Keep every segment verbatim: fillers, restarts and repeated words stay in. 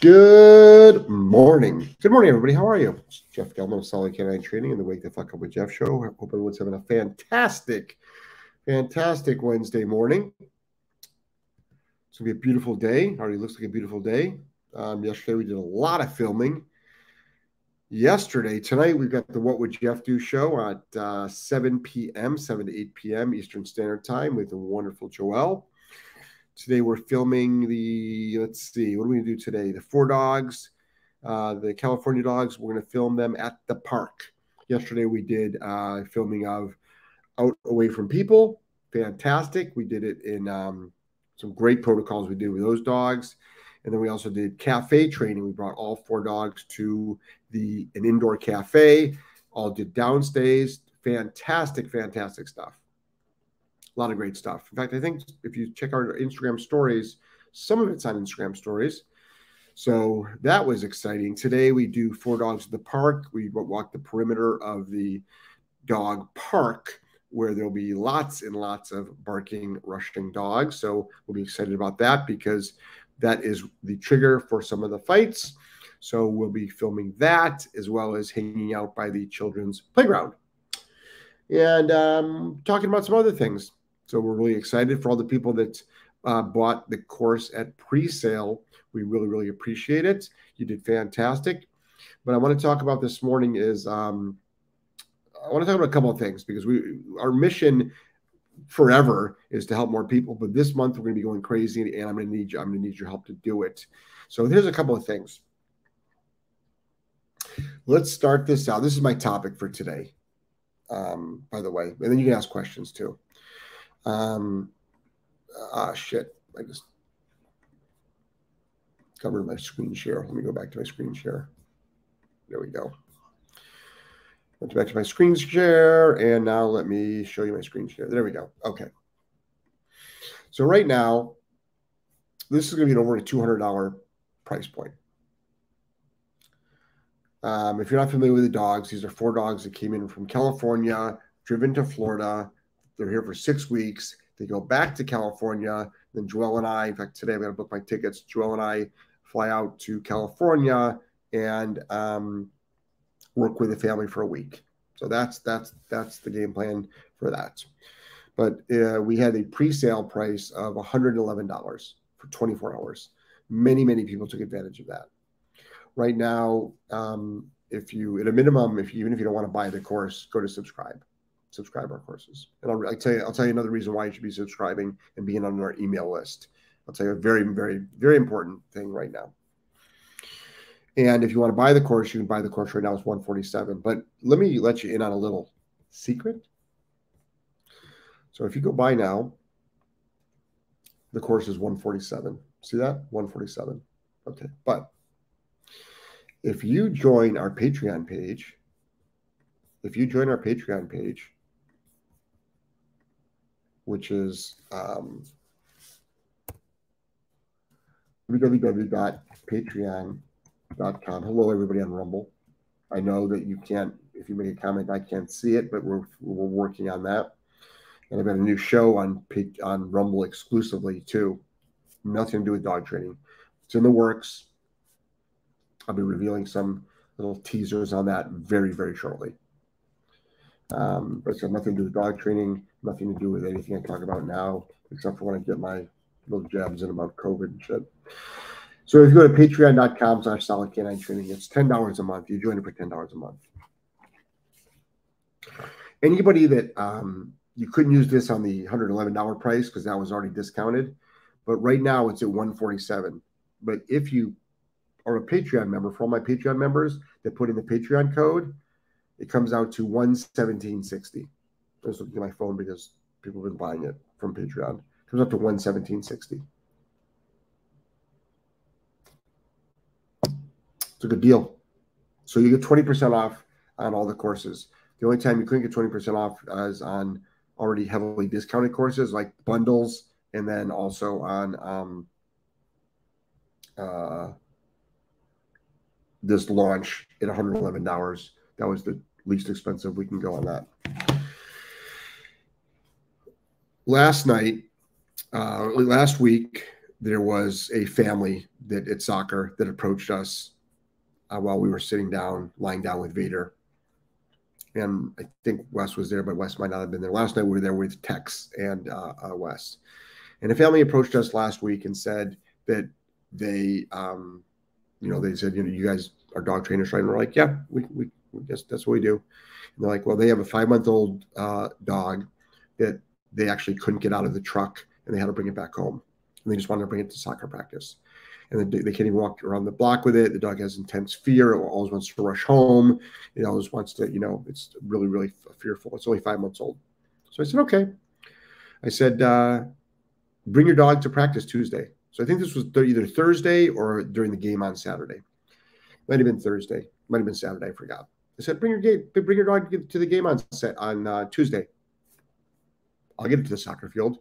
Good morning. Good morning, everybody. How are you? It's Jeff Gelman of Solid K nine Training and the Wake the Fuck Up With Jeff Show. I hope everyone's having a fantastic, fantastic Wednesday morning. It's going to be a beautiful day. Already looks like a beautiful day. Um, yesterday, we did a lot of filming. Yesterday, tonight, we've got the What Would Jeff Do show at uh, seven p m, seven to eight p m Eastern Standard Time with the wonderful Joel. Today we're filming the, let's see, what are we going to do today? The four dogs, uh, the California dogs, we're going to film them at the park. Yesterday we did uh, filming of Out Away From People. Fantastic. We did it in um, some great protocols we did with those dogs. And then we also did cafe training. We brought all four dogs to the an indoor cafe, all did downstays. Fantastic, fantastic stuff. A lot of great stuff. In fact, I think if you check our Instagram stories, some of it's on Instagram stories. So that was exciting. Today we do four dogs in the park. We walk the perimeter of the dog park where there'll be lots and lots of barking, rushing dogs. So we'll be excited about that because that is the trigger for some of the fights. So we'll be filming that as well as hanging out by the children's playground and um, talking about some other things. So we're really excited for all the people that uh, bought the course at pre-sale. We really, really appreciate it. You did fantastic. But I want to talk about this morning is um, I want to talk about a couple of things because we our mission forever is to help more people. But this month we're going to be going crazy, and I'm going to need you. I'm going to need your help to do it. So here's a couple of things. Let's start this out. This is my topic for today, um, by the way, and then you can ask questions too. Um, ah, shit. I just got rid of my screen share. Let me go back to my screen share. There we go. Went back to my screen share, and now let me show you my screen share. There we go. Okay. So right now, this is going to be an over a two hundred dollar price point. Um, if you're not familiar with the dogs, these are four dogs that came in from California, driven to Florida. They're here for six weeks. They go back to California. Then Joel and I, in fact, today I'm going to book my tickets. Joel and I fly out to California and um, work with the family for a week. So that's that's that's the game plan for that. But uh, we had a pre-sale price of one hundred eleven dollars for twenty-four hours. Many, many people took advantage of that. Right now, um, if you, at a minimum, if you, even if you don't want to buy the course, go to subscribe. Subscribe our courses, and I'll, I'll tell you. I'll tell you another reason why you should be subscribing and being on our email list. I'll tell you a very, very, very important thing right now. And if you want to buy the course, you can buy the course right now. It's one forty-seven. But let me let you in on a little secret. So if you go buy now, the course is one forty-seven. See that? one forty-seven. Okay. But if you join our Patreon page, if you join our Patreon page. Which is um, w w w dot patreon dot com. Hello, everybody on Rumble. I know that you can't, if you make a comment, I can't see it, but we're we're working on that. And I've got a new show on on Rumble exclusively too. Nothing to do with dog training. It's in the works. I'll be revealing some little teasers on that very, very shortly. Um, but it's got nothing to do with dog training, nothing to do with anything I talk about now, except for when I get my little jabs in about COVID and shit. So if you go to patreon dot com slash solid K nine training, it's ten dollars a month. You join it for ten dollars a month. Anybody that um, you couldn't use this on the one hundred eleven dollar price because that was already discounted, but right now it's at one forty-seven. But if you are a Patreon member, for all my Patreon members that put in the Patreon code, it comes out to one seventeen sixty. I was looking at my phone because people have been buying it from Patreon. It comes up to one seventeen sixty. It's a good deal. So you get twenty percent off on all the courses. The only time you couldn't get twenty percent off is on already heavily discounted courses like bundles, and then also on um, uh, this launch at one hundred eleven dollars. That was the least expensive we can go on that. Last night, uh, last week, there was a family that at soccer that approached us uh, while we were sitting down, lying down with Vader. And I think Wes was there, but Wes might not have been there. Last night we were there with Tex and uh, uh, Wes. And a family approached us last week and said that they, um, you know, they said, you know, you guys are dog trainers, right? And we're like, yeah, we, we, we just, that's what we do. And they're like, well, they have a five-month-old uh, dog that they actually couldn't get out of the truck, and they had to bring it back home. And they just wanted to bring it to soccer practice. And they can't even walk around the block with it. The dog has intense fear. It always wants to rush home. It always wants to, you know, it's really, really fearful. It's only five months old. So I said, okay. I said, uh, bring your dog to practice Tuesday. So I think this was th either Thursday or during the game on Saturday. Might have been Thursday. Might have been Saturday. I forgot. I said, bring your, game, bring your dog to the game on, set, on uh, Tuesday. I'll get it to the soccer field.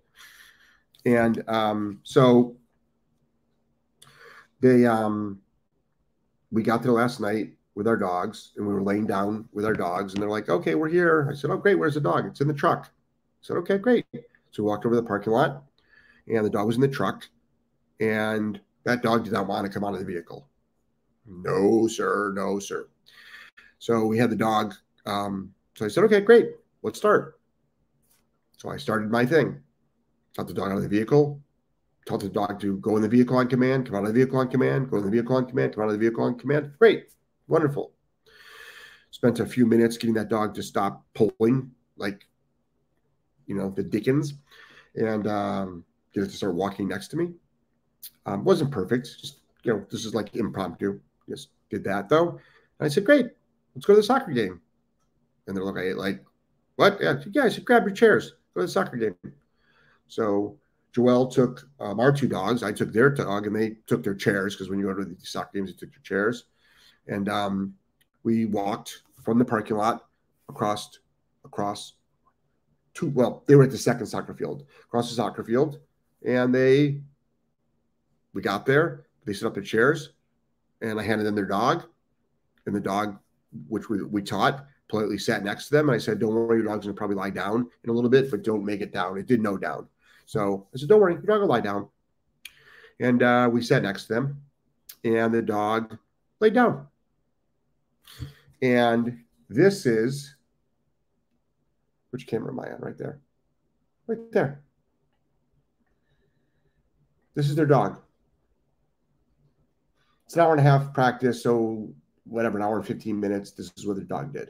And um, so... They, um, we got there last night with our dogs, and we were laying down with our dogs, and they're like, okay, we're here. I said, oh, great. Where's the dog? It's in the truck. I said, okay, great. So we walked over to the parking lot, and the dog was in the truck, and that dog did not want to come out of the vehicle. No, sir. No, sir. So we had the dog. Um, so I said, okay, great. Let's start. So I started my thing. Got the dog out of the vehicle. Taught the dog to go in the vehicle on command, come out of the vehicle on command, go in the vehicle on command, come out of the vehicle on command. Great. Wonderful. Spent a few minutes getting that dog to stop pulling like, you know, the Dickens, and um, get it to start walking next to me. Um, wasn't perfect. Just, you know, this is like impromptu. Just did that though. And I said, great, let's go to the soccer game. And they're looking at like, what? Yeah, I said, yeah, I said, grab your chairs, go to the soccer game. So Joel took um, our two dogs. I took their dog, and they took their chairs, because when you go to the soccer games, you took your chairs. And um, we walked from the parking lot across, across two, well, they were at the second soccer field, across the soccer field. And they, we got there, they set up their chairs, and I handed them their dog. And the dog, which we, we taught, politely sat next to them. And I said, don't worry, your dog's going to probably lie down in a little bit, but don't make it down. It did no down. So I said, don't worry, you're not going to lie down. And uh, we sat next to them, and the dog laid down. And this is, which camera am I on? Right there. Right there. This is their dog. It's an hour and a half practice, so whatever, an hour and fifteen minutes, this is what the dog did.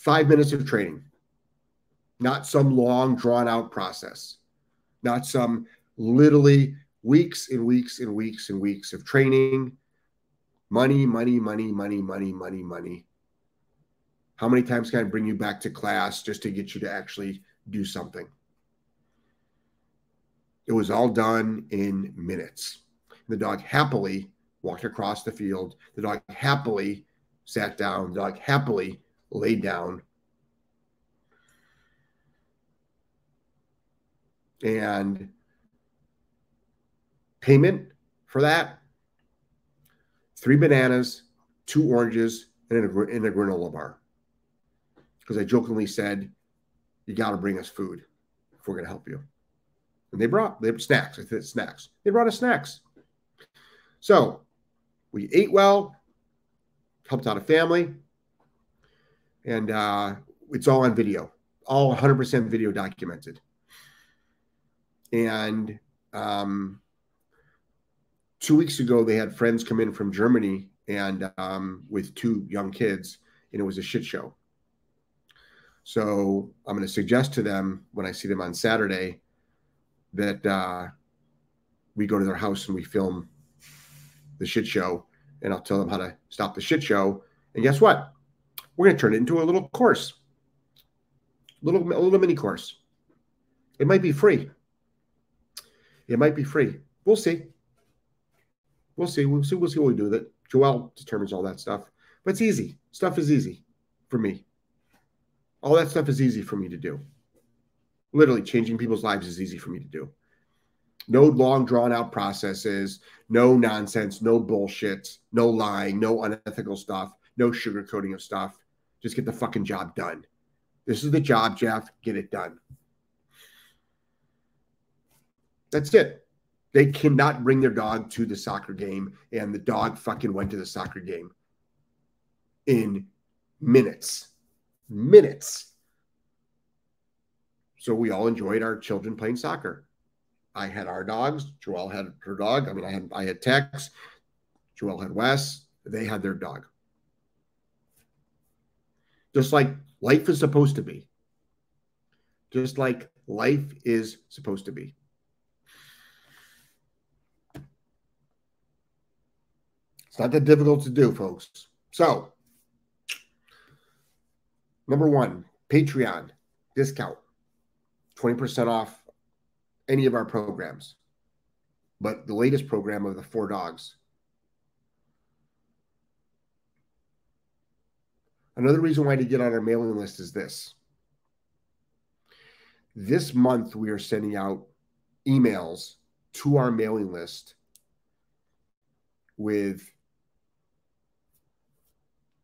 Five minutes of training, not some long, drawn-out process, not some literally weeks and weeks and weeks and weeks of training, money, money, money, money, money, money, money. How many times can I bring you back to class just to get you to actually do something? It was all done in minutes. The dog happily walked across the field. The dog happily sat down. The dog happily laid down. And payment for that, three bananas, two oranges, and a, and a granola bar. Because I jokingly said, you got to bring us food if we're going to help you. And they brought they snacks. I said snacks. They brought us snacks. So we ate well, helped out a family. And uh, it's all on video, all one hundred percent video documented. And um, two weeks ago, they had friends come in from Germany and um, with two young kids, and it was a shit show. So I'm going to suggest to them when I see them on Saturday that uh, we go to their house and we film the shit show, and I'll tell them how to stop the shit show. And guess what? We're going to turn it into a little course, little, a little mini course. It might be free. It might be free. We'll see. We'll see. We'll see. We'll see what we do with it. Joel determines all that stuff, but it's easy. Stuff is easy for me. All that stuff is easy for me to do. Literally changing people's lives is easy for me to do. No long drawn out processes, no nonsense, no bullshit, no lying, no unethical stuff, no sugarcoating of stuff. Just get the fucking job done. This is the job, Jeff. Get it done. That's it. They cannot bring their dog to the soccer game, and the dog fucking went to the soccer game in minutes. Minutes. So we all enjoyed our children playing soccer. I had our dogs. Joel had her dog. I mean, I had I had Tex. Joel had Wes. They had their dog. Just like life is supposed to be. Just like life is supposed to be. It's not that difficult to do, folks. So, number one, Patreon discount, twenty percent off any of our programs, but the latest program of the four dogs. Another reason why to get on our mailing list is this. This month, we are sending out emails to our mailing list with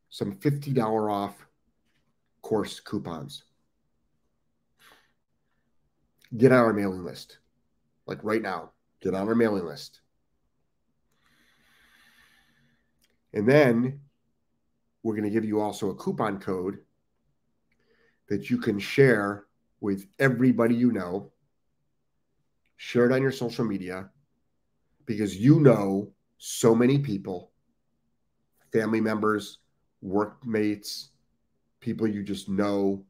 some fifty dollars off course coupons. Get on our mailing list. Like right now, get on our mailing list. And then we're going to give you also a coupon code that you can share with everybody you know. Share it on your social media, because you know so many people, family members, workmates, people you just know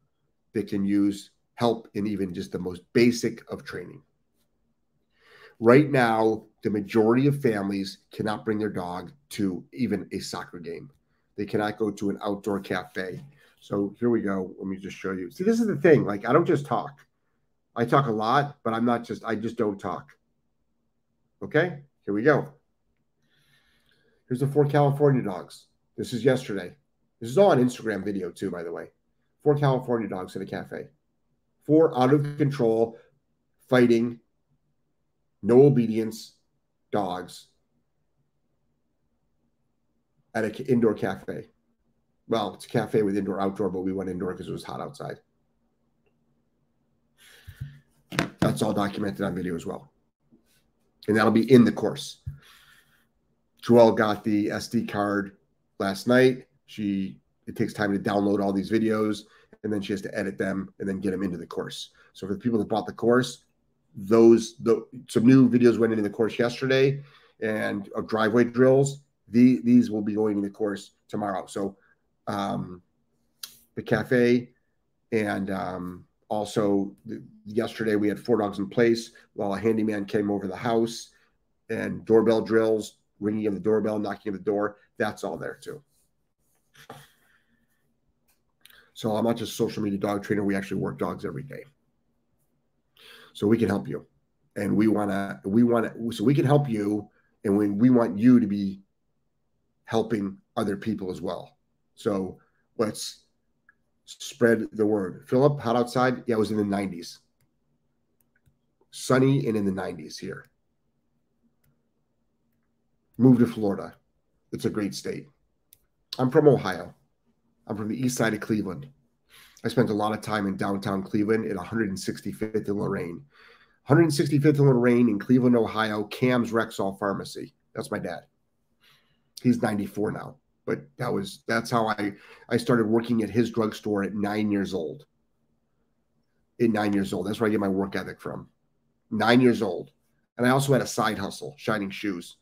that can use help in even just the most basic of training. Right now, the majority of families cannot bring their dog to even a soccer game. They cannot go to an outdoor cafe. So here we go. Let me just show you. See, this is the thing. Like, I don't just talk. I talk a lot, but I'm not just, I just don't talk. Okay, here we go. Here's the four California dogs. This is yesterday. This is all on Instagram video too, by the way. Four California dogs at a cafe. Four out of control, fighting, no obedience dogs at an indoor cafe. Well, it's a cafe with indoor, outdoor, but we went indoor because it was hot outside. That's all documented on video as well. And that'll be in the course. Joel got the S D card last night. She, it takes time to download all these videos, and then she has to edit them and then get them into the course. So for the people that bought the course, those, the, some new videos went into the course yesterday, and of driveway drills. The, these will be going in the course tomorrow. So um, the cafe, and um, also the, yesterday we had four dogs in place while a handyman came over the house, and doorbell drills, ringing of the doorbell, knocking of the door. That's all there too. So I'm not just a social media dog trainer. We actually work dogs every day. So we can help you. And we want to, we want to, so we can help you. And when we want you to be helping other people as well. So let's spread the word. Philip, hot outside? Yeah, it was in the nineties. Sunny and in the nineties here. Moved to Florida. It's a great state. I'm from Ohio. I'm from the east side of Cleveland. I spent a lot of time in downtown Cleveland at one sixty-fifth and Lorraine. one sixty-fifth and Lorraine in Cleveland, Ohio, Cam's Rexall Pharmacy. That's my dad. He's ninety-four now, but that was, that's how I, I started working at his drugstore at nine years old. At nine years old. That's where I get my work ethic from. Nine years old. And I also had a side hustle, shining shoes.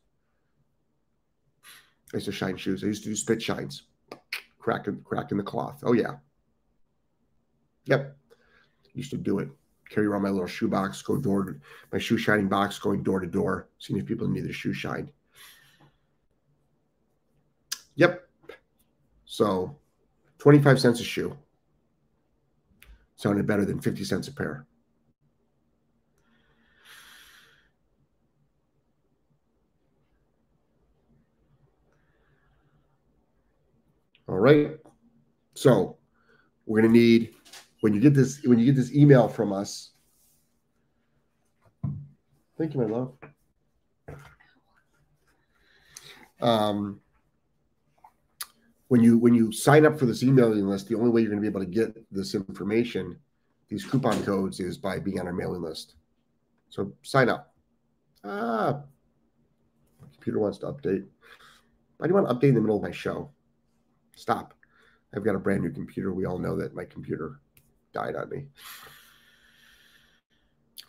I used to shine shoes. I used to do spit shines. Cracking, cracking the cloth. Oh, yeah. Yep. Used to do it. Carry around my little shoe box, go door to, my shoe shining box, going door to door, seeing if people need their shoe shine. Yep. So twenty-five cents a shoe. Sounded better than fifty cents a pair. All right. So we're going to need, when you get this, when you get this email from us. Thank you, my love. Um, when you when you sign up for this emailing list, the only way you're going to be able to get this information, these coupon codes, is by being on our mailing list. So sign up. Ah, my computer wants to update. Why do you want to update in the middle of my show? Stop. I've got a brand new computer. We all know that my computer died on me.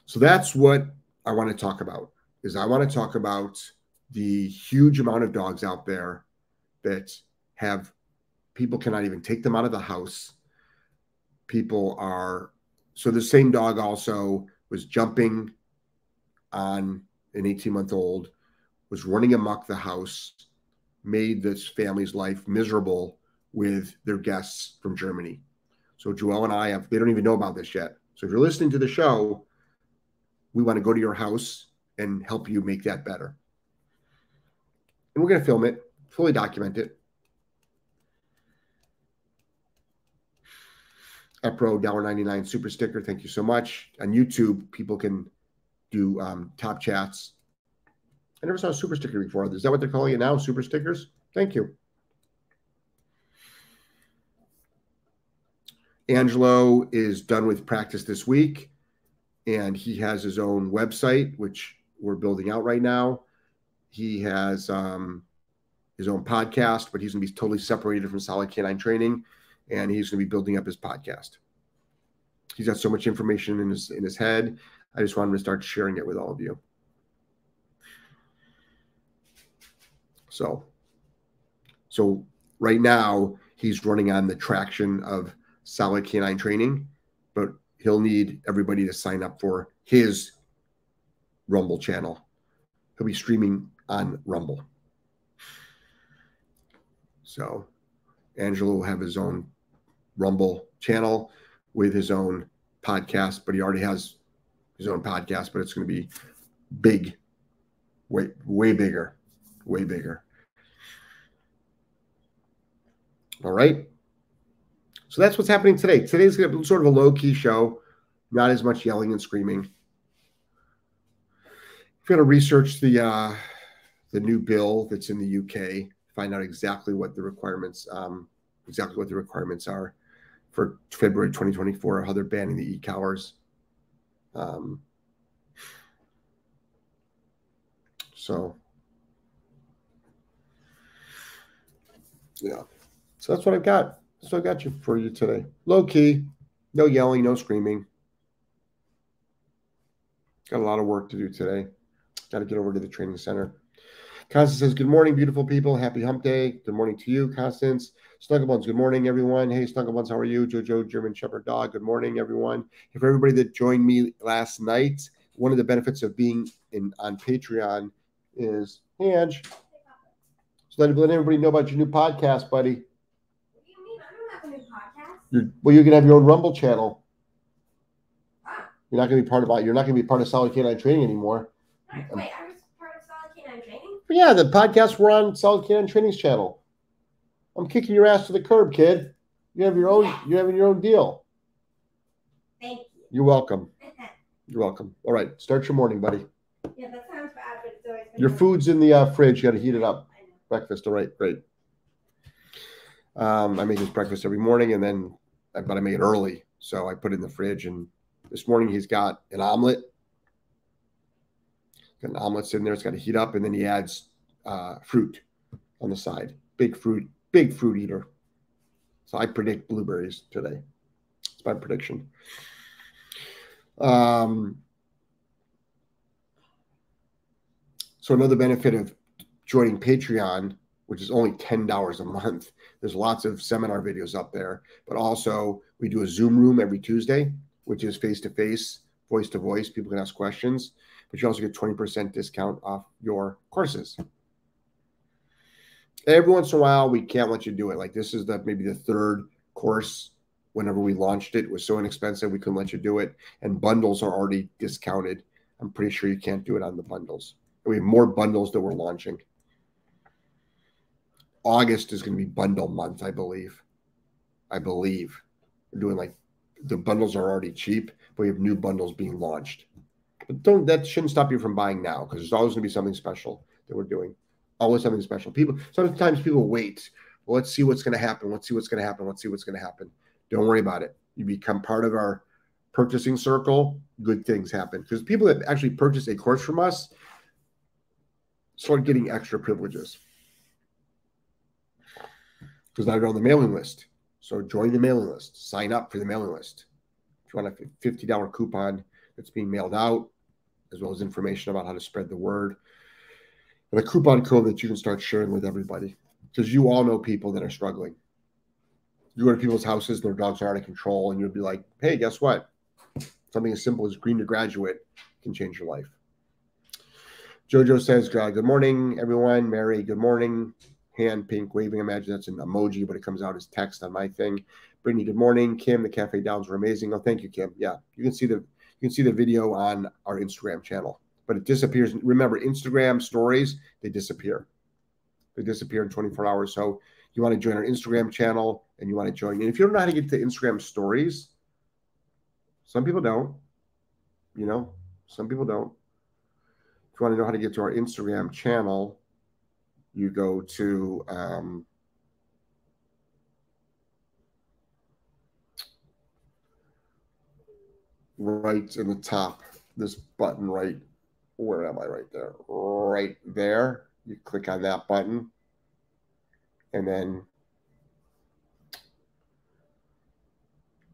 So that's what I want to talk about, is I want to talk about the huge amount of dogs out there that have, people cannot even take them out of the house. People are, so the same dog also was jumping on an eighteen-month-old, was running amok the house, made this family's life miserable with their guests from Germany. So Joel and I have, they don't even know about this yet. So if you're listening to the show, we want to go to your house and help you make that better. And we're going to film it, fully document it. Epro, one ninety-nine super sticker. Thank you so much. On YouTube, people can do um, top chats. I never saw a super sticker before. Is that what they're calling it now? Super stickers? Thank you. Angelo is done with practice this week, and he has his own website, which we're building out right now. He has um, his own podcast, but he's going to be totally separated from Solid K nine Training, and he's going to be building up his podcast. He's got so much information in his, in his head. I just want him to start sharing it with all of you. So, so right now he's running on the traction of Solid K nine Training, but he'll need everybody to sign up for his Rumble channel. He'll be streaming on Rumble. So Angelo will have his own Rumble channel with his own podcast, but he already has his own podcast, but it's going to be big, way, way bigger, way bigger. All right. So that's what's happening today. Today's going to be sort of a low-key show, not as much yelling and screaming. I've got to research the uh, the new bill that's in the U K, find out exactly what the requirements um, exactly what the requirements are for February twenty twenty-four, how they're banning the e-collars. Um, so yeah, so that's what I've got. That's what I got you for you today. Low key, no yelling, no screaming. Got a lot of work to do today. Got to get over to the training center. Constance says, good morning, beautiful people. Happy hump day. Good morning to you, Constance. Snugglebones, good morning, everyone. Hey, Snugglebones, how are you? Jojo, German Shepherd Dog, good morning, everyone. And for everybody that joined me last night, one of the benefits of being in on Patreon is, hey, Ange, so let everybody know about your new podcast, buddy. What do you mean? I don't have a new podcast. You're, well, you're going to have your own Rumble channel. Ah. You're not going to be part of You're not going to be part of Solid K nine Training anymore. Wait, um, I was part of Solid K nine Training? Yeah, the podcasts were on Solid K nine Training's channel. I'm kicking your ass to the curb, kid. You have your own. You're having your own deal. Thank you. You're welcome. You're welcome. All right, start your morning, buddy. Yeah, that sounds bad, but it's always. Your food's in the uh, fridge. You got to heat it up. I know. Breakfast. All right, great. Um, I make his breakfast every morning, and then, but I make it early, so I put it in the fridge. And this morning he's got an omelet. An omelet's in there. It's got to heat up, and then he adds uh, fruit on the side. Big fruit, big fruit eater. So I predict blueberries today. It's my prediction. Um, so another benefit of joining Patreon, which is only ten dollars a month. There's lots of seminar videos up there, but also we do a Zoom room every Tuesday, which is face-to-face, voice-to-voice. People can ask questions. But you also get twenty percent discount off your courses. Every once in a while, we can't let you do it. Like this is the maybe the third course. Whenever we launched it, it was so inexpensive, we couldn't let you do it. And bundles are already discounted. I'm pretty sure you can't do it on the bundles. We have more bundles that we're launching. August is going to be bundle month, I believe. I believe. We're doing like the bundles are already cheap, but we have new bundles being launched. But don't, that shouldn't stop you from buying now, because there's always going to be something special that we're doing. Always something special. People, sometimes people wait well, let's see what's going to happen. Let's see what's going to happen. Let's see what's going to happen. Don't worry about it. You become part of our purchasing circle. Good things happen because people that actually purchase a course from us start getting extra privileges because now you're on the mailing list. So join the mailing list. Sign up for the mailing list. If you want a fifty dollar coupon that's being mailed out, as well as information about how to spread the word, and a coupon code that you can start sharing with everybody because you all know people that are struggling. You go to people's houses, their dogs are out of control, and you'll be like, hey, guess what? Something as simple as green to graduate can change your life. Jojo says, good morning, everyone. Mary, good morning. Hand, pink, waving. Imagine that's an emoji, but it comes out as text on my thing. Brittany, good morning. Kim, the Cafe Downs were amazing. Oh, thank you, Kim. Yeah, you can see the you can see the video on our Instagram channel, but it disappears. Remember, Instagram stories, they disappear. They disappear in twenty-four hours. So you want to join our Instagram channel, and you want to join. And if you don't know how to get to Instagram stories, some people don't. You know, some people don't. If you want to know how to get to our Instagram channel, you go to um, right in the top, this button right, where am I right there? Right there. You click on that button. And then,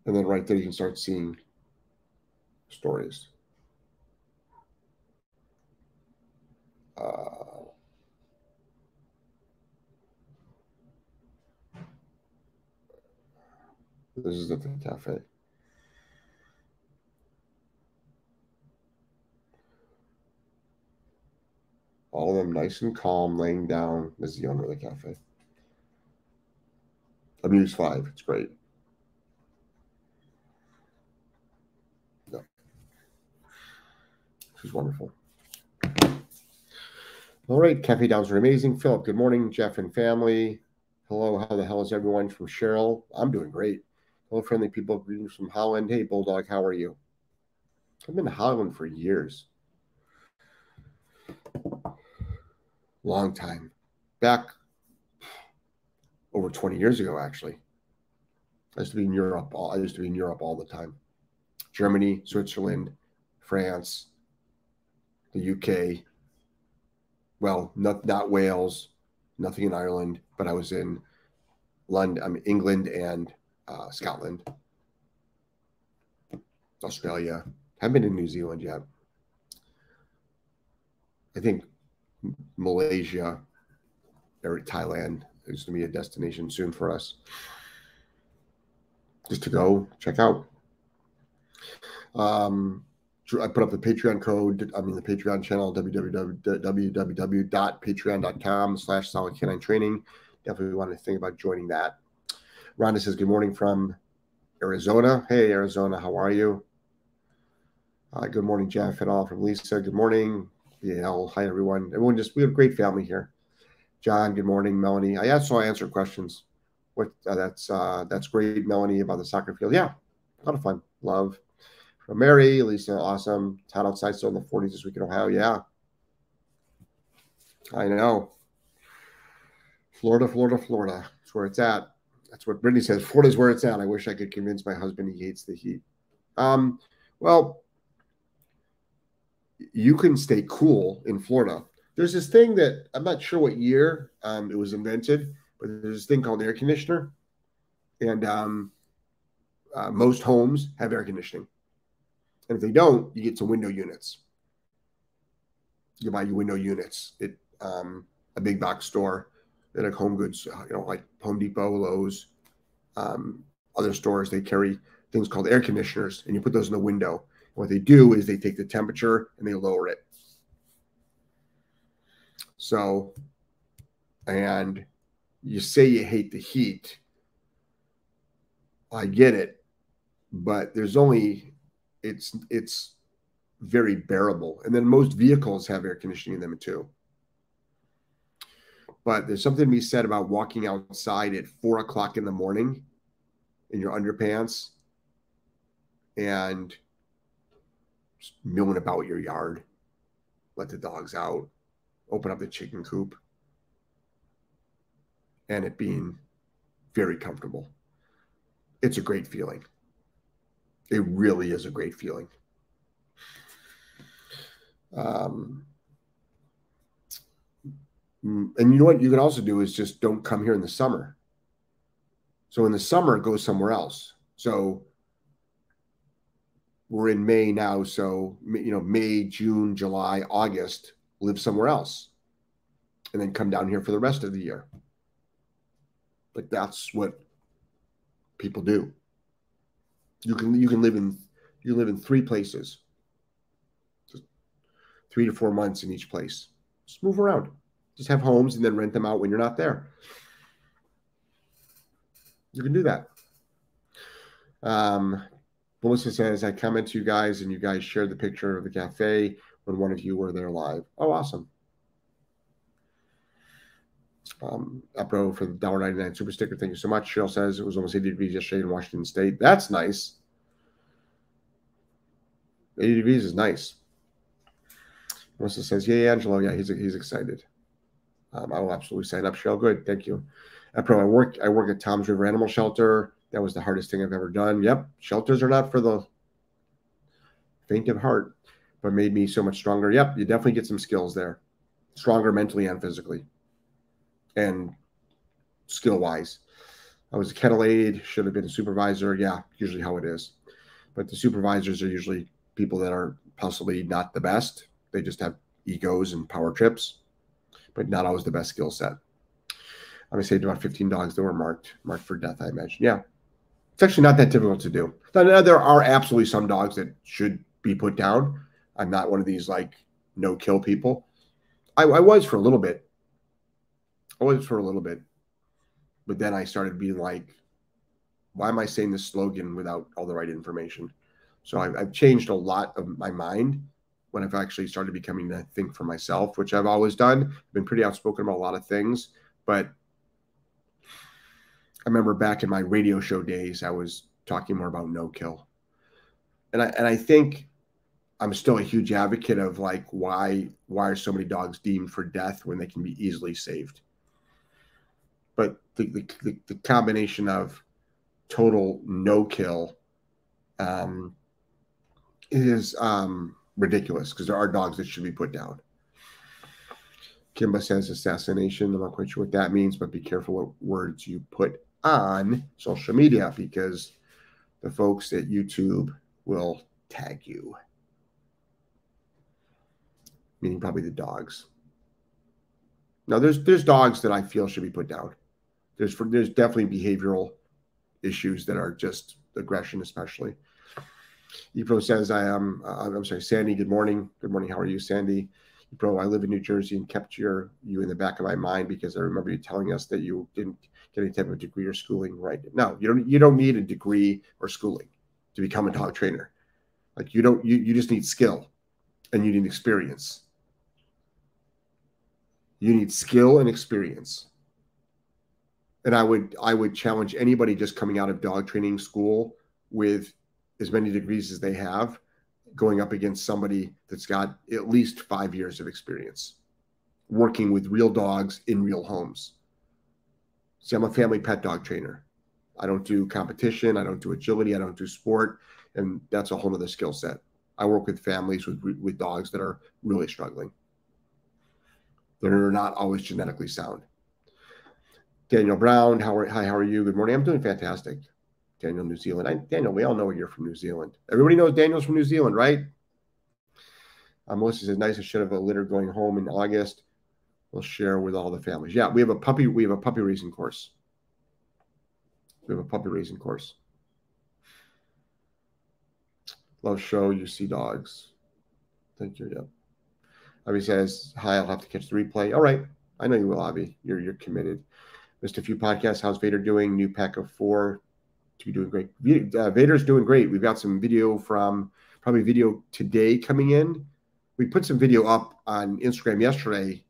and then right there, you can start seeing stories. Uh, This is the cafe. All of them nice and calm, laying down. This is the owner of the cafe. I'm used five. It's great. Yeah. This is wonderful. All right. Cafe Downs are amazing. Philip, good morning. Jeff and family. Hello. How the hell is everyone? From Cheryl. I'm doing great. Hello, friendly people. Greetings from Holland. Hey, Bulldog, how are you? I've been to Holland for years. Long time. Back over twenty years ago, actually. I used to be in Europe. All, I used to be in Europe all the time. Germany, Switzerland, France, the U K. Well, not, not Wales, nothing in Ireland, but I was in London, I'm England and Uh, Scotland, Australia. Haven't been in New Zealand yet. I think Malaysia or Thailand is going to be a destination soon for us. Just to go check out. Um, I put up the Patreon code. I mean, the Patreon channel, w w w dot patreon dot com slash solid k nine training. Definitely want to think about joining that. Rhonda says, good morning from Arizona. Hey, Arizona, how are you? Uh, good morning, Jeff and all from Lisa. Good morning. Yeah, hi, everyone. Everyone just, we have a great family here. John, good morning. Melanie. I also answer questions. What? Uh, that's uh, that's great, Melanie, about the soccer field. Yeah, a lot of fun. Love. From Mary, Lisa, awesome. Todd outside, still in the forties this week in Ohio. Yeah. I know. Florida, Florida, Florida. That's where it's at. That's what Brittany says. Florida's where it's at. I wish I could convince my husband he hates the heat. Um, well, you can stay cool in Florida. There's this thing that I'm not sure what year um, it was invented, but there's this thing called air conditioner. And um, uh, most homes have air conditioning. And if they don't, you get some window units. You buy your window units at um, a big box store. That are home goods, you know, like Home Depot, Lowe's, um, other stores, they carry things called air conditioners, and you put those in the window. And what they do is they take the temperature and they lower it. So, and you say you hate the heat. I get it, but there's only, it's, it's very bearable. And then most vehicles have air conditioning in them too. But there's something to be said about walking outside at four o'clock in the morning in your underpants and just milling about your yard. Let the dogs out. Open up the chicken coop. and it being very comfortable. It's a great feeling. It really is a great feeling. Um, and you know what you can also do is just don't come here in the summer. So in the summer, go somewhere else. So we're in May now. So, you know, May, June, July, August, live somewhere else. And then come down here for the rest of the year. Like that's what people do. You can you can live in you live in three places, just three to four months in each place. Just move around, just have homes and then rent them out when you're not there. You can do that. Um, Melissa says, I comment to you guys, and you guys shared the picture of the cafe when one of you were there live. Oh, awesome. Um, Epro for the one dollar ninety-nine super sticker. Thank you so much. Cheryl says it was almost eighty degrees yesterday in Washington State. That's nice. eighty degrees is nice. Melissa says, "Yay, Angelo! Yeah, he's he's excited." Um, I will absolutely sign up. Cheryl, good. Thank you. Epro, I work I work at Tom's River Animal Shelter. That was the hardest thing I've ever done. Yep, shelters are not for the faint of heart, but made me so much stronger. Yep, you definitely get some skills there, stronger mentally and physically. And skill-wise, I was a kettle aide, should have been a supervisor. Yeah, usually how it is. But the supervisors are usually people that are possibly not the best. They just have egos and power trips, but not always the best skill set. I mean, I saved about fifteen dogs that were marked, marked for death, I imagine. Yeah, it's actually not that difficult to do. Now, there are absolutely some dogs that should be put down. I'm not one of these, like, no-kill people. I, I was for a little bit. I was for a little bit, but then I started being like, why am I saying this slogan without all the right information? So I've, I've changed a lot of my mind when I've actually started becoming that think for myself, which I've always done. I've been pretty outspoken about a lot of things, but I remember back in my radio show days, I was talking more about no kill. And I, and I think I'm still a huge advocate of like, why, why are so many dogs deemed for death when they can be easily saved? But the, the, the combination of total no-kill um, is um, ridiculous because there are dogs that should be put down. Kimba says assassination. I'm not quite sure what that means, but be careful what words you put on social media because the folks at YouTube will tag you, meaning probably the dogs. Now, there's, there's dogs that I feel should be put down. There's for, there's definitely behavioral issues that are just aggression, especially. Epro says, I am, uh, I'm sorry, Sandy, good morning. Good morning. How are you, Sandy? Epro, I live in New Jersey and kept your you in the back of my mind because I remember you telling us that you didn't get any type of degree or schooling, right? No, you don't, you don't need a degree or schooling to become a dog trainer. Like you don't, you, you just need skill and you need experience. You need skill and experience. And I would I would challenge anybody just coming out of dog training school with as many degrees as they have, going up against somebody that's got at least five years of experience, working with real dogs in real homes. See, I'm a family pet dog trainer. I don't do competition. I don't do agility. I don't do sport. And that's a whole other skill set. I work with families with, with dogs that are really struggling. That are not always genetically sound. Daniel Brown, how are, hi, how are you? Good morning. I'm doing fantastic. Daniel, New Zealand. I, Daniel, we all know you're from New Zealand. Everybody knows Daniel's from New Zealand, right? Uh, Melissa says, nice. I should have a litter going home in August. We'll share with all the families. Yeah, we have a puppy. We have a puppy raising course. We have a puppy raising course. Love show. You see dogs. Thank you. Yep. Avi says, hi, I'll have to catch the replay. All right. I know you will, Avi. You're, you're committed. Missed a few podcasts. How's Vader doing? New pack of four. You're doing great. Uh, Vader's doing great. We've got some video from, probably video today coming in. We put some video up on Instagram yesterday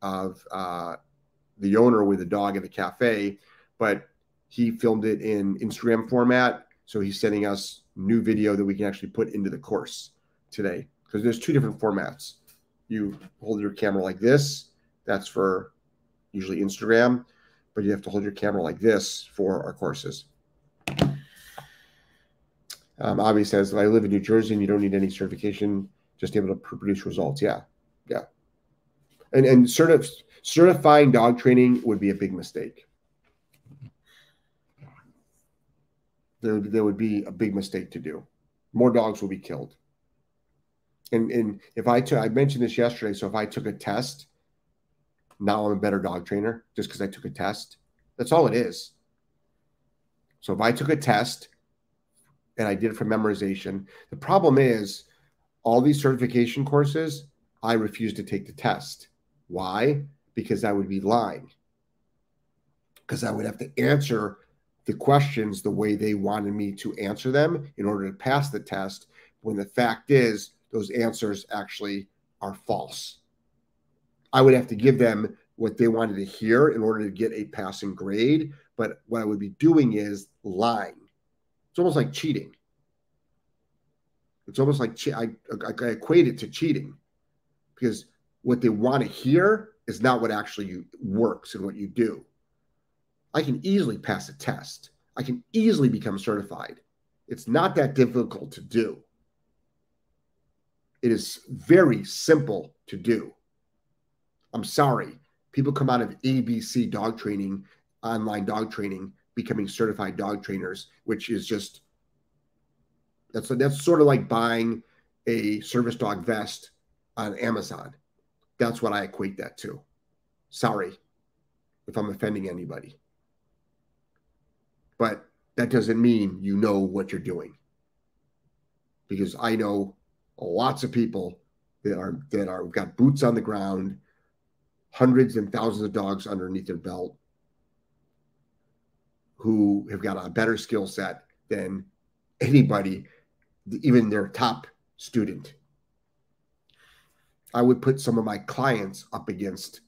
of uh, the owner with a dog at the cafe, but he filmed it in Instagram format. So he's sending us new video that we can actually put into the course today because there's two different formats. You hold your camera like this. That's for usually Instagram. but you have to hold your camera like this for our courses. Um, Avi says, I live in New Jersey and you don't need any certification, just able to produce results. Yeah, yeah. And, and certif certifying dog training would be a big mistake. There, there would be a big mistake to do. More dogs will be killed. And, and if I took, I mentioned this yesterday, so if I took a test, now I'm a better dog trainer just because I took a test. That's all it is. So if I took a test and I did it for memorization, the problem is all these certification courses, I refuse to take the test. Why? Because I would be lying. Because I would have to answer the questions the way they wanted me to answer them in order to pass the test, when the fact is, those answers actually are false. I would have to give them what they wanted to hear in order to get a passing grade, but what I would be doing is lying. It's almost like cheating. It's almost like che I, I, I equate it to cheating, because what they want to hear is not what actually you, works and what you do. I can easily pass a test. I can easily become certified. It's not that difficult to do. It is very simple to do. I'm sorry. People come out of A B C dog training, online dog training, becoming certified dog trainers, which is just, that's, that's sort of like buying a service dog vest on Amazon. That's what I equate that to. Sorry if I'm offending anybody. But that doesn't mean you know what you're doing. Because I know lots of people that are that are got boots on the ground, hundreds and thousands of dogs underneath their belt, who have got a better skill set than anybody, even their top student. I would put some of my clients up against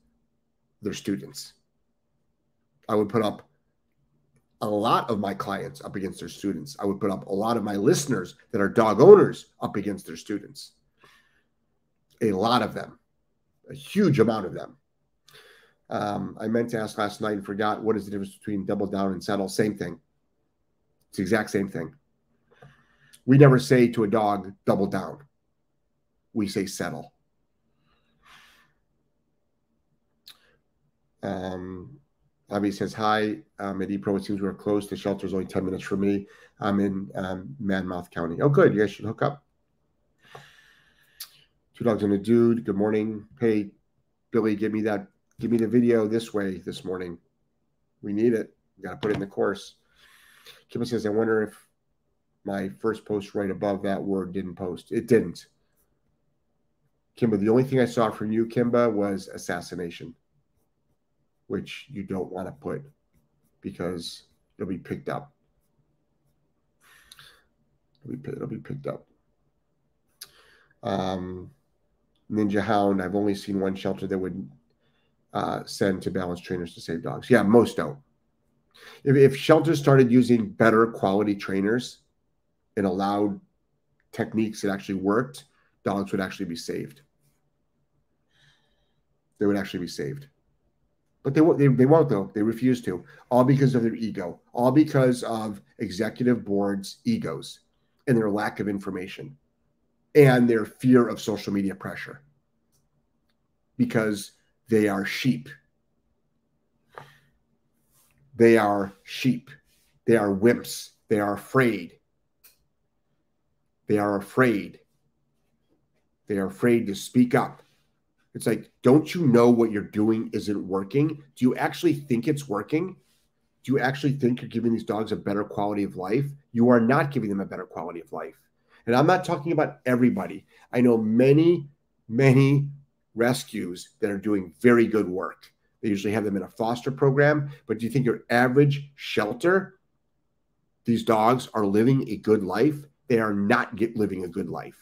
their students. I would put up a lot of my clients up against their students. I would put up a lot of my listeners that are dog owners up against their students. A lot of them, a huge amount of them. Um, I meant to ask last night and forgot, what is the difference between double down and settle? Same thing. It's the exact same thing. We never say to a dog, double down. We say settle. Um, Avi says, hi, um, at E Pro, it seems we're close. The shelter is only ten minutes from me. I'm in um, Monmouth County. Oh, good. You guys should hook up. Two dogs and a dude. Good morning. Hey, Billy, give me that. Give me the video this way this morning. We need it. We got to put it in the course. Kim says, I wonder if my first post right above that word didn't post. It didn't. Kimba, the only thing I saw from you, Kimba, was assassination, which you don't want to put because it'll be picked up. It'll be, it'll be picked up. Um, Ninja Hound, I've only seen one shelter that would uh, send to balanced trainers to save dogs. Yeah, most don't. If, if shelters started using better quality trainers and allowed techniques that actually worked, dogs would actually be saved. They would actually be saved. But they won't, they, they won't, though. They refuse to. All because of their ego. All because of executive boards' egos and their lack of information and their fear of social media pressure. Because they are sheep. They are sheep. They are wimps. They are afraid. They are afraid. They are afraid to speak up. It's like, don't you know what you're doing isn't working? Do you actually think it's working? Do you actually think you're giving these dogs a better quality of life? You are not giving them a better quality of life. And I'm not talking about everybody. I know many, many rescues that are doing very good work. They usually have them in a foster program. But do you think your average shelter, these dogs are living a good life? They are not get living a good life.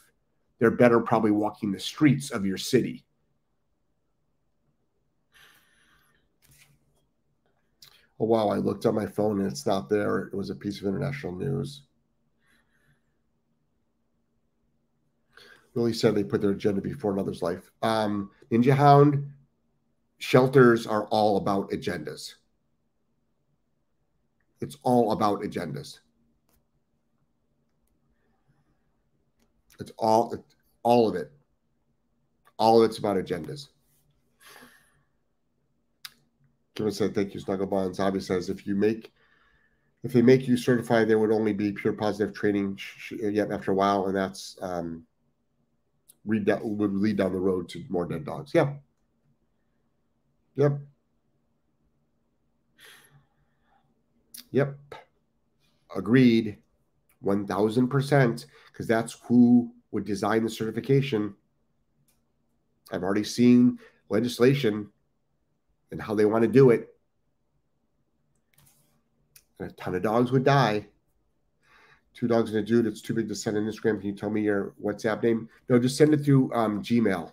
They're better probably walking the streets of your city. Oh, wow, I looked on my phone and it's not there. It was a piece of international news. Really said they put their agenda before another's life. Um, Ninja Hound, shelters are all about agendas. It's all about agendas. It's all, all of it. All of it's about agendas. Kim said, thank you, Snugglebond. Zombie says, if you make, if they make you certified, there would only be pure positive training yet after a while. And that's, um, read that would lead down the road to more dead dogs. Yeah. Yep. Yep. Agreed. one thousand percent. Because that's who would design the certification. I've already seen legislation and how they want to do it. And a ton of dogs would die. Two dogs and a dude. It's too big to send on Instagram. Can you tell me your WhatsApp name? No, just send it through um, Gmail.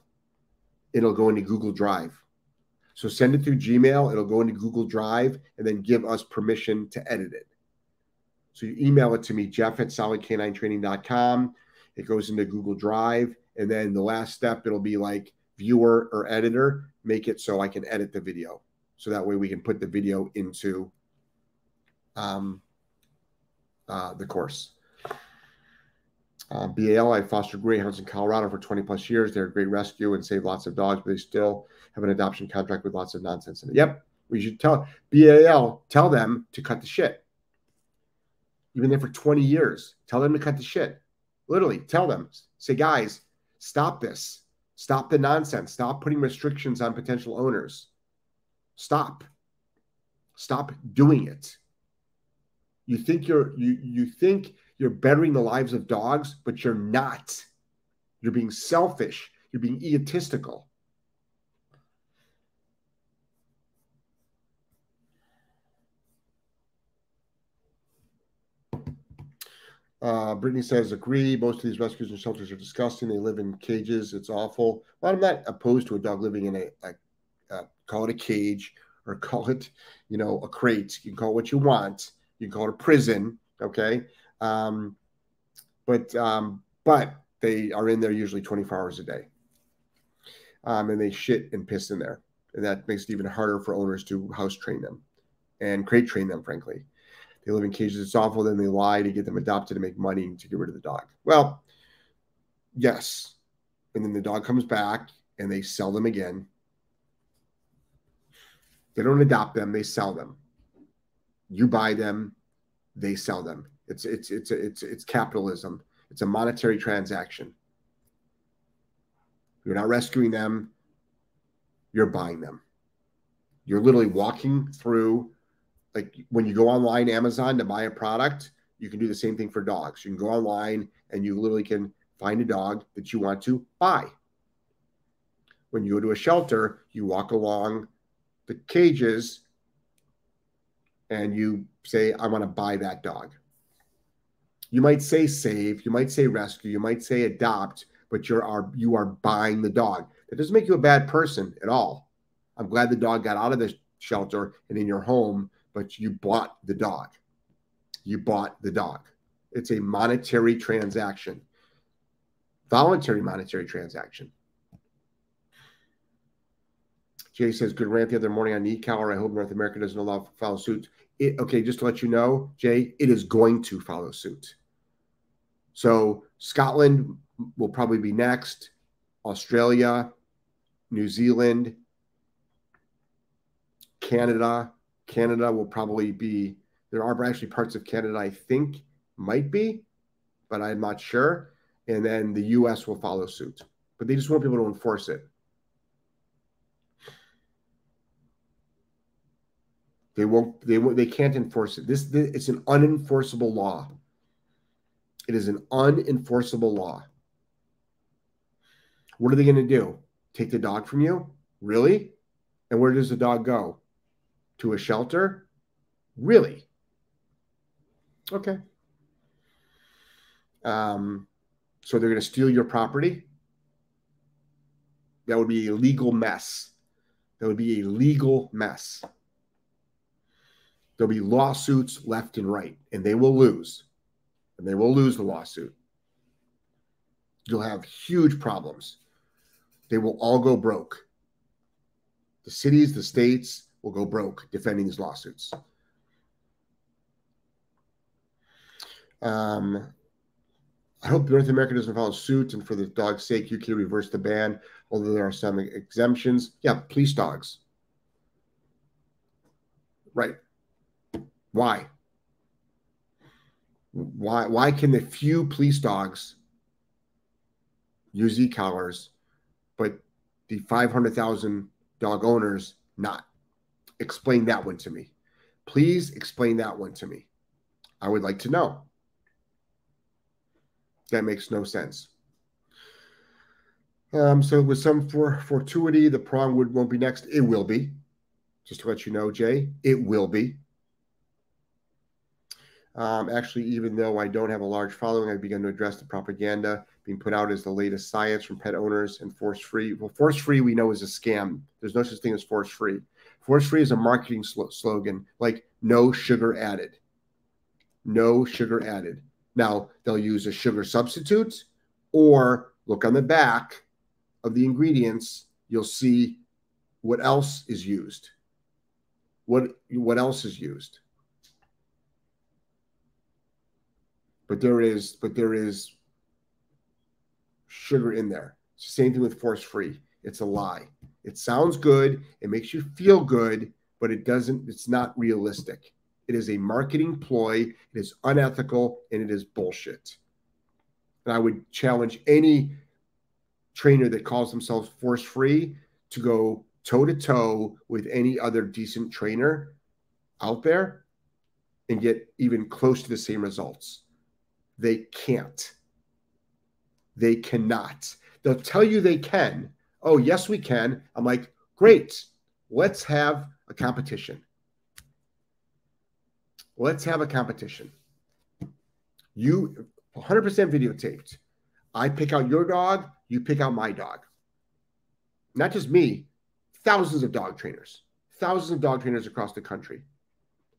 It'll go into Google Drive. So send it through Gmail. It'll go into Google Drive and then give us permission to edit it. So you email it to me, Jeff at solid k nine training dot com. It goes into Google Drive. And then the last step, it'll be like viewer or editor. Make it so I can edit the video. So that way we can put the video into um, uh, the course. Uh, B A L, I fostered greyhounds in Colorado for twenty plus years. They're a great rescue and save lots of dogs, but they still have an adoption contract with lots of nonsense in it. Yep. We should tell B A L, tell them to cut the shit. You've been there for twenty years. Tell them to cut the shit. Literally, tell them. Say, guys, stop this. Stop the nonsense. Stop putting restrictions on potential owners. Stop. Stop doing it. You think you're you you think you're bettering the lives of dogs, but you're not. You're being selfish. You're being egotistical. Uh, Brittany says, agree. Most of these rescues and shelters are disgusting. They live in cages. It's awful. Well, I'm not opposed to a dog living in a, a, a, call it a cage or call it, you know, a crate. You can call it what you want. You can call it a prison. Okay. Um, but, um, but they are in there usually twenty-four hours a day. Um, and they shit and piss in there. And that makes it even harder for owners to house train them and crate train them, frankly. They live in cages. It's awful. Then they lie to get them adopted to make money to get rid of the dog. Well, yes. And then the dog comes back and they sell them again. They don't adopt them. They sell them. You buy them. They sell them. It's, it's, it's, it's, it's capitalism. It's a monetary transaction. You're not rescuing them. You're buying them. You're literally walking through. Like when you go online, Amazon, to buy a product, you can do the same thing for dogs. You can go online and you literally can find a dog that you want to buy. When you go to a shelter, you walk along the cages and you say, I want to buy that dog. You might say save, you might say rescue, you might say adopt, but you are you are buying the dog. That doesn't make you a bad person at all. I'm glad the dog got out of the shelter and in your home, but you bought the dog. You bought the dog. It's a monetary transaction. Voluntary monetary transaction. Jay says, good rant the other morning on e-collar. I hope North America doesn't allow follow suit. It, okay, just to let you know, Jay, it is going to follow suit. So Scotland will probably be next. Australia, New Zealand, Canada, Canada will probably be, there are actually parts of Canada I think might be, but I'm not sure. And then the U S will follow suit, but they just want people to enforce it. They won't, they won't, they can't enforce it. This, this it's an unenforceable law. It is an unenforceable law. What are they going to do? Take the dog from you? Really? And where does the dog go? To a shelter? Really? Okay. Um, so they're going to steal your property? That would be a legal mess. That would be a legal mess. There'll be lawsuits left and right, and they will lose. And they will lose the lawsuit. You'll have huge problems. They will all go broke. The cities, the states will go broke defending these lawsuits. Um, I hope North America doesn't follow suit, and for the dog's sake, U K reverse the ban, although there are some exemptions. Yeah, police dogs. Right. Why? Why, why can the few police dogs use e-collars, but the five hundred thousand dog owners not? Explain that one to me. Please explain that one to me. I would like to know. That makes no sense. Um, so with some for, fortuity, the prong would, won't be next. It will be. Just to let you know, Jay, it will be. Um, actually, even though I don't have a large following, I've begun to address the propaganda being put out as the latest science from pet owners and force-free. Well, force-free we know is a scam. There's no such thing as force-free. Force-free is a marketing sl- slogan, like no sugar added. No sugar added. Now, they'll use a sugar substitute, or look on the back of the ingredients, you'll see what else is used. What, what else is used? But there is, but there is sugar in there. It's the same thing with force-free. It's a lie. It sounds good. It makes you feel good, but it doesn't, it's not realistic. It is a marketing ploy. It is unethical, and it is bullshit. And I would challenge any trainer that calls themselves force-free to go toe-to-toe with any other decent trainer out there and get even close to the same results. They can't. They cannot. They'll tell you they can. Oh, yes, we can. I'm like, great. Let's have a competition. Let's have a competition. You one hundred percent videotaped. I pick out your dog. You pick out my dog. Not just me. Thousands of dog trainers. Thousands of dog trainers across the country.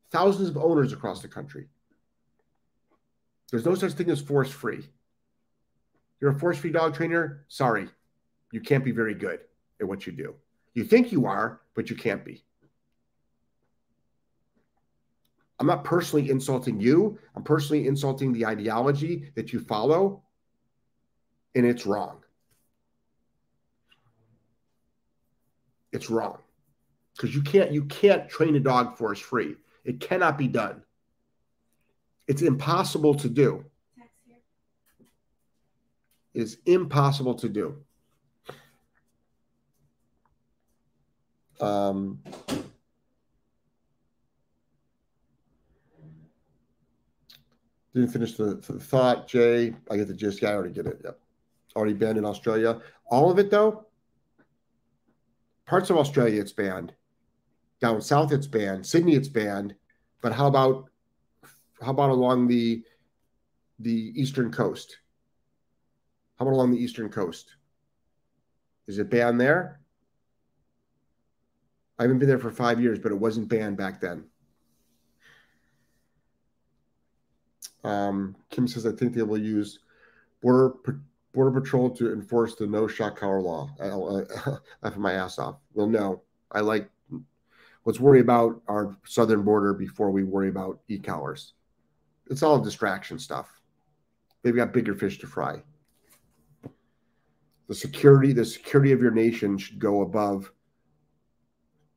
Thousands of owners across the country. There's no such thing as force-free. You're a force-free dog trainer? Sorry, you can't be very good at what you do. You think you are, but you can't be. I'm not personally insulting you. I'm personally insulting the ideology that you follow, and it's wrong. It's wrong. Because you can't, you can't train a dog force-free. It cannot be done. It's impossible to do. It is impossible to do. Um, didn't finish the, the thought, Jay. I get the gist. Yeah, I already get it. Yep. Already banned in Australia. All of it, though? Parts of Australia, it's banned. Down south, it's banned. Sydney, it's banned. But how about... How about along the the eastern coast? How about along the eastern coast? Is it banned there? I haven't been there for five years, but it wasn't banned back then. Um, Kim says, I think they will use border border patrol to enforce the no shot collar law. I'll my ass off. Well, no, I like. Let's worry about our southern border before we worry about e-collars. It's all distraction stuff. They've got bigger fish to fry. The security, the security of your nation should go above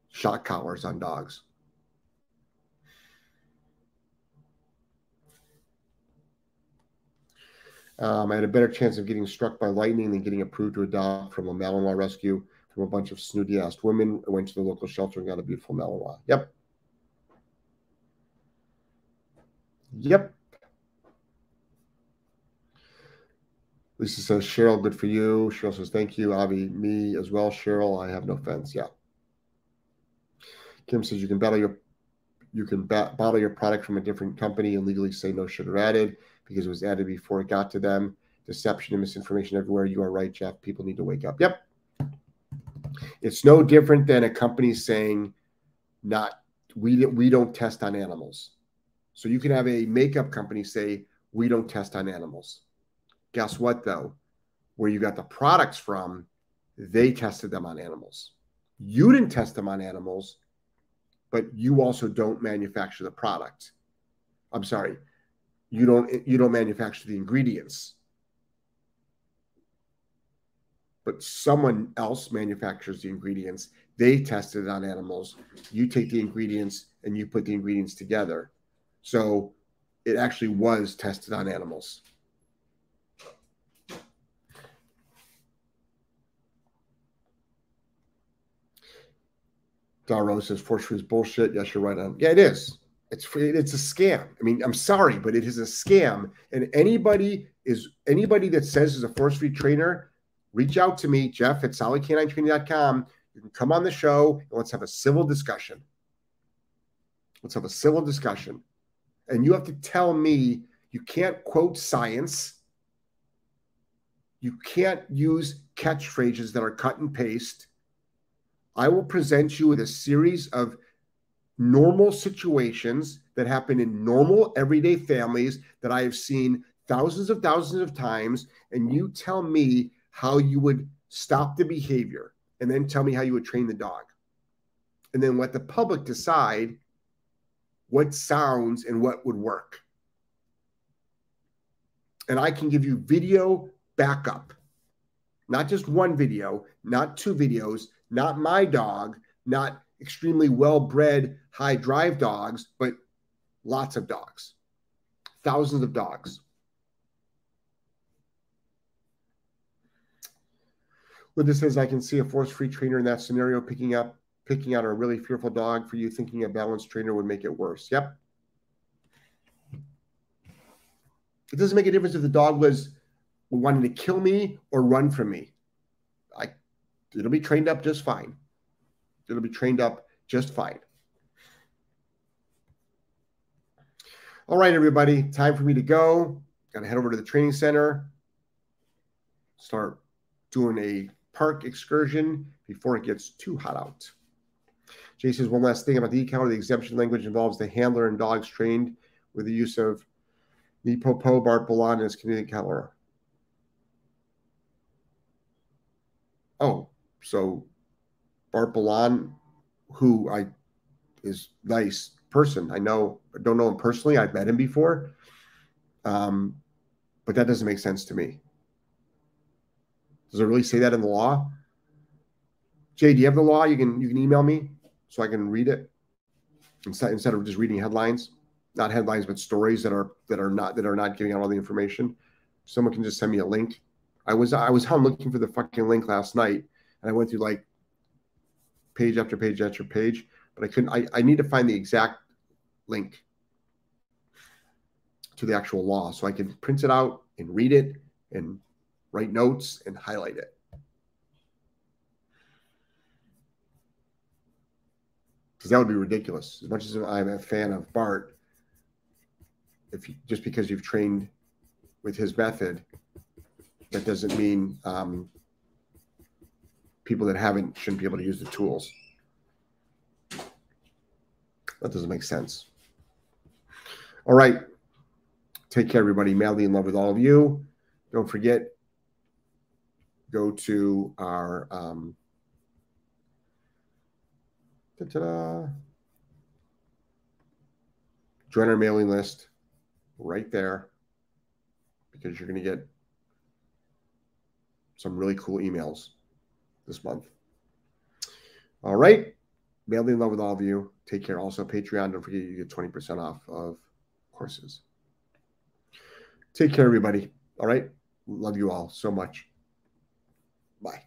shock collars on dogs. Um, I had a better chance of getting struck by lightning than getting approved to adopt from a Malinois rescue from a bunch of snooty-ass women. I went to the local shelter and got a beautiful Malinois. Yep. Yep. Lisa says, Cheryl, good for you. Cheryl says, thank you. Avi, me as well, Cheryl. I have no offense. Yeah. Kim says, you can battle your you can bat, bottle your product from a different company and legally say no sugar added because it was added before it got to them. Deception and misinformation everywhere. You are right, Jeff. People need to wake up. Yep. It's no different than a company saying, "Not we we don't test on animals." So you can have a makeup company say, "We don't test on animals." Guess what, though? Where you got the products from, they tested them on animals. You didn't test them on animals, but you also don't manufacture the product. I'm sorry, you don't you don't manufacture the ingredients, but someone else manufactures the ingredients. They test it on animals. You take the ingredients and you put the ingredients together. So it actually was tested on animals. Darrow says forgery is bullshit. Yes, you're right on. Yeah, it is. It's it's a scam. I mean, I'm sorry, but it is a scam. And anybody is anybody that says is a forgery trainer, reach out to me, Jeff at solid k nine training dot com. You can come on the show and let's have a civil discussion. Let's have a civil discussion. And you have to tell me you can't quote science. You can't use catchphrases that are cut and paste. I will present you with a series of normal situations that happen in normal everyday families that I have seen thousands of thousands of times. And you tell me how you would stop the behavior and then tell me how you would train the dog. And then let the public decide what sounds and what would work. And I can give you video backup, not just one video, not two videos, not my dog, not extremely well-bred, high-drive dogs, but lots of dogs, thousands of dogs. Linda says, I can see a force-free trainer in that scenario picking up, picking out a really fearful dog for you, thinking a balanced trainer would make it worse. Yep. It doesn't make a difference if the dog was wanting to kill me or run from me. I, it'll be trained up just fine. It'll be trained up just fine. All right, everybody. Time for me to go. Got to head over to the training center. Start doing a park excursion before it gets too hot out. Jay says, one last thing about the e-collar. The exemption language involves the handler and dogs trained with the use of Nipopo, Bart Bellon, and his Canadian collar. Oh, so Bart Bellon, who I is nice person. I know, I don't know him personally. I've met him before. Um, but that doesn't make sense to me. Does it really say that in the law? Jay, do you have the law? You can you can email me so I can read it instead instead of just reading headlines, not headlines, but stories that are that are not that are not giving out all the information. Someone can just send me a link. I was I was home looking for the fucking link last night, and I went through like page after page after page, but I couldn't. I I need to find the exact link to the actual law so I can print it out and read it and write notes and highlight it. Because that would be ridiculous. As much as I'm a fan of Bart, if you, just because you've trained with his method, that doesn't mean um, people that haven't shouldn't be able to use the tools. That doesn't make sense. All right. Take care, everybody. Madly in love with all of you. Don't forget, go to our... Um, Ta-ta-da. Join our mailing list right there because you're going to get some really cool emails this month. All right. Madly in love with all of you. Take care. Also, Patreon. Don't forget you get twenty percent off of courses. Take care, everybody. All right. Love you all so much. Bye.